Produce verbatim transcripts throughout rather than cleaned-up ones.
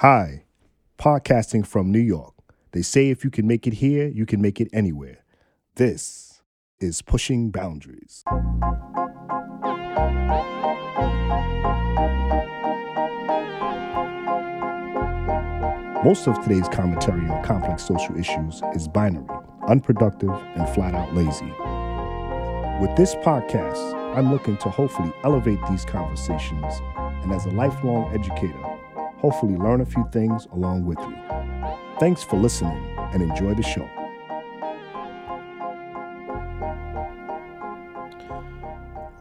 Hi, podcasting from New York. They say if you can make it here, you can make it anywhere. This is Pushing Boundaries. Most of today's commentary on complex social issues is binary, unproductive, and flat out lazy. With this podcast, I'm looking to hopefully elevate these conversations, and as a lifelong educator, hopefully learn a few things along with you. Thanks for listening and enjoy the show.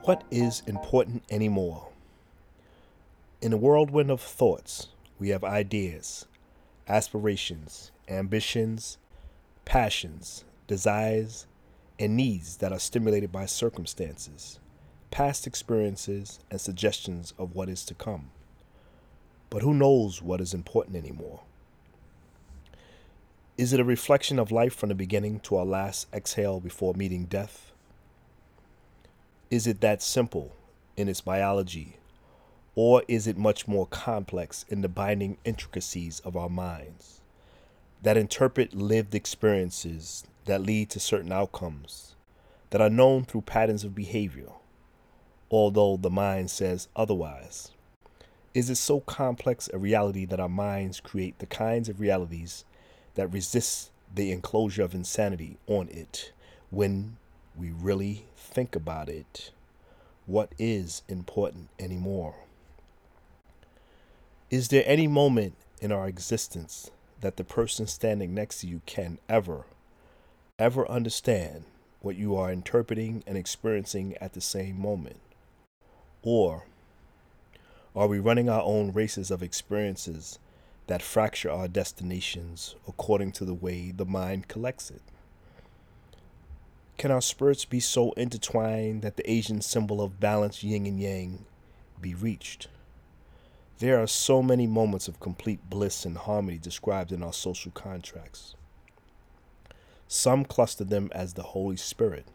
What is important anymore? In a whirlwind of thoughts, we have ideas, aspirations, ambitions, passions, desires, and needs that are stimulated by circumstances, past experiences, and suggestions of what is to come. But who knows what is important anymore? Is it a reflection of life from the beginning to our last exhale before meeting death? Is it that simple in its biology, or is it much more complex in the binding intricacies of our minds that interpret lived experiences that lead to certain outcomes that are known through patterns of behavior, although the mind says otherwise? Is it so complex a reality that our minds create the kinds of realities that resist the enclosure of insanity on it when we really think about it? What is important anymore? Is there any moment in our existence that the person standing next to you can ever, ever understand what you are interpreting and experiencing at the same moment? Or are we running our own races of experiences that fracture our destinations according to the way the mind collects it? Can our spirits be so intertwined that the Asian symbol of balanced yin and yang be reached? There are so many moments of complete bliss and harmony described in our social contracts. Some cluster them as the Holy Spirit,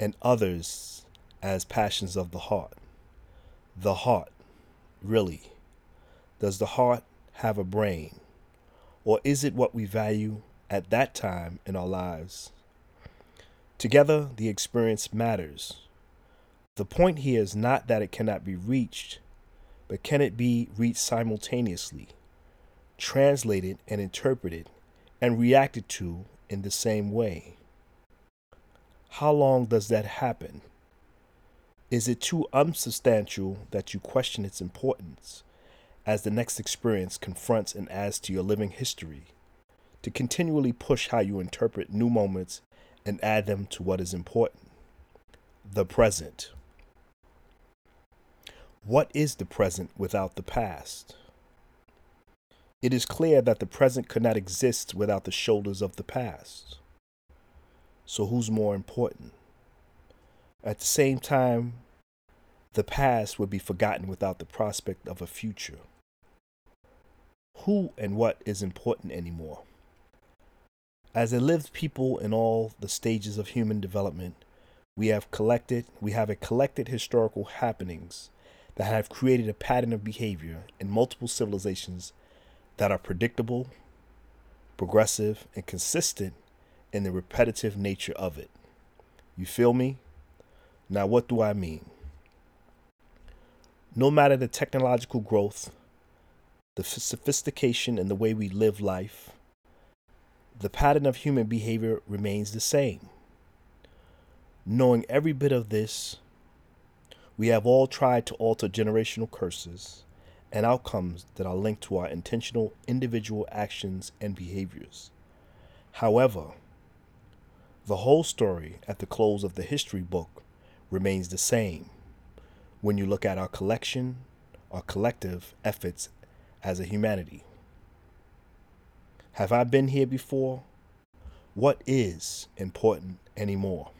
and others as passions of the heart. The heart. Really, does the heart have a brain, or is it what we value at that time in our lives? Together, the experience matters. The point here is not that it cannot be reached, but can it be reached simultaneously, translated and interpreted, and reacted to in the same way? How long does that happen? Is it too unsubstantial that you question its importance as the next experience confronts and adds to your living history, to continually push how you interpret new moments and add them to what is important? The present. What is the present without the past? It is clear that the present could not exist without the shoulders of the past. So who's more important? At the same time, the past would be forgotten without the prospect of a future. Who and what is important anymore? As a lived people in all the stages of human development, we have collected, we have a collected historical happenings that have created a pattern of behavior in multiple civilizations that are predictable, progressive, and consistent in the repetitive nature of it. You feel me? Now, what do I mean? No matter the technological growth, the sophistication in the way we live life, the pattern of human behavior remains the same. Knowing every bit of this, we have all tried to alter generational curses and outcomes that are linked to our intentional individual actions and behaviors. However, the whole story at the close of the history book remains the same when you look at our collection, our collective efforts as a humanity. Have I been here before? What is important anymore?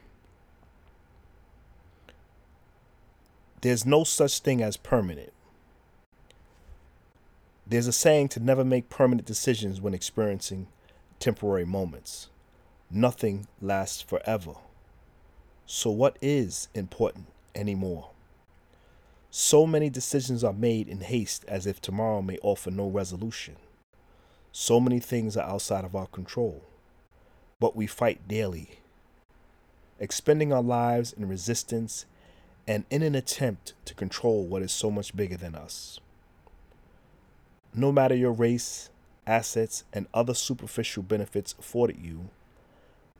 There's no such thing as permanent. There's a saying to never make permanent decisions when experiencing temporary moments. Nothing lasts forever. So what is important anymore? So many decisions are made in haste, as if tomorrow may offer no resolution. So many things are outside of our control, but we fight daily, expending our lives in resistance and in an attempt to control what is so much bigger than us. No matter your race, assets, and other superficial benefits afforded you,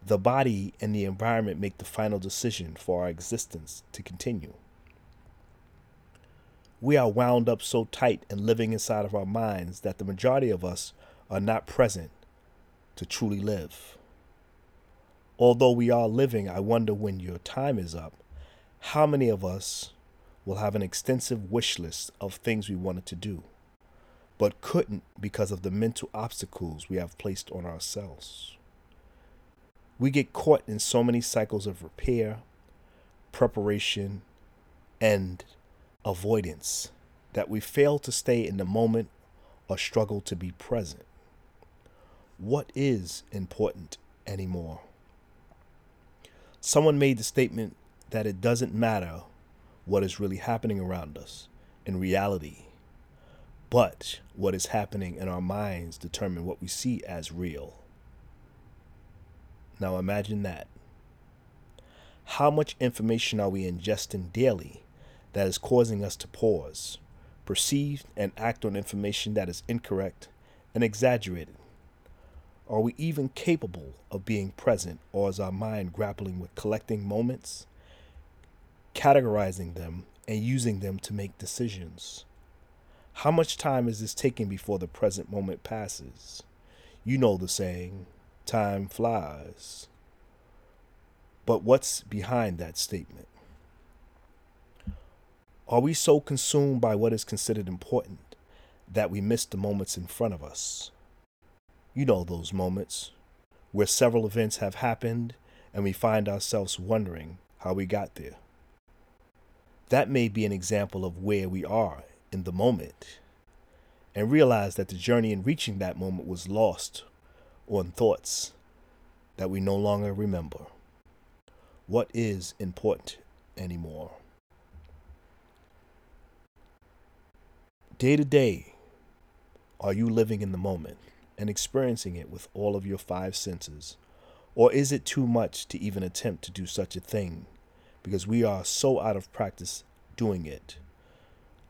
the body and the environment make the final decision for our existence to continue. We are wound up so tight and living inside of our minds that the majority of us are not present to truly live. Although we are living, I wonder, when your time is up, how many of us will have an extensive wish list of things we wanted to do, but couldn't because of the mental obstacles we have placed on ourselves. We get caught in so many cycles of repair, preparation, and avoidance that we fail to stay in the moment or struggle to be present. What is important anymore? Someone made the statement that it doesn't matter what is really happening around us in reality, but what is happening in our minds determine what we see as real. Now imagine that. How much information are we ingesting daily that is causing us to pause, perceive, and act on information that is incorrect and exaggerated? Are we even capable of being present, or is our mind grappling with collecting moments, categorizing them, and using them to make decisions? How much time is this taking before the present moment passes? You know the saying, time flies. But what's behind that statement? Are we so consumed by what is considered important that we miss the moments in front of us? You know those moments where several events have happened and we find ourselves wondering how we got there. That may be an example of where we are in the moment, and realize that the journey in reaching that moment was lost on thoughts that we no longer remember. What is important anymore? Day to day, are you living in the moment and experiencing it with all of your five senses, or is it too much to even attempt to do such a thing because we are so out of practice doing it?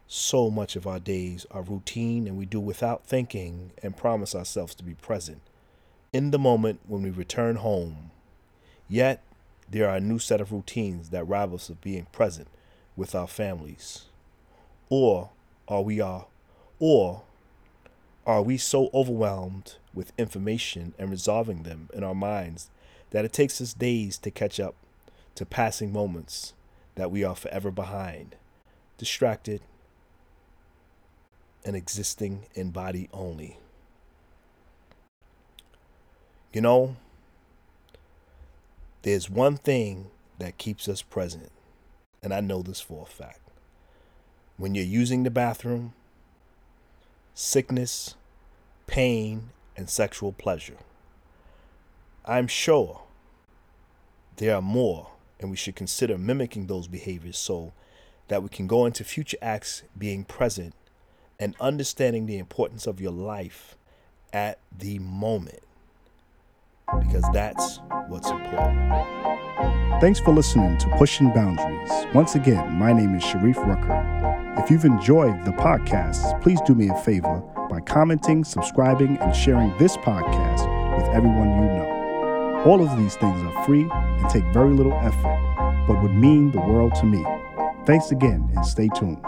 So much of our days are routine, and we do without thinking and promise ourselves to be present in the moment when we return home. Yet, there are a new set of routines that rob us of being present with our families. Or are we are, or are we so overwhelmed with information and resolving them in our minds that it takes us days to catch up to passing moments that we are forever behind, distracted, and existing in body only? You know, there's one thing that keeps us present, and I know this for a fact. When you're using the bathroom, sickness, pain, and sexual pleasure. I'm sure there are more, and we should consider mimicking those behaviors so that we can go into future acts being present and understanding the importance of your life at the moment, because that's what's important. Thanks for listening to Pushing Boundaries. Once again, my name is Sharif Rucker. If you've enjoyed the podcast, please do me a favor by commenting, subscribing, and sharing this podcast with everyone you know. All of these things are free and take very little effort, but would mean the world to me. Thanks again, and stay tuned.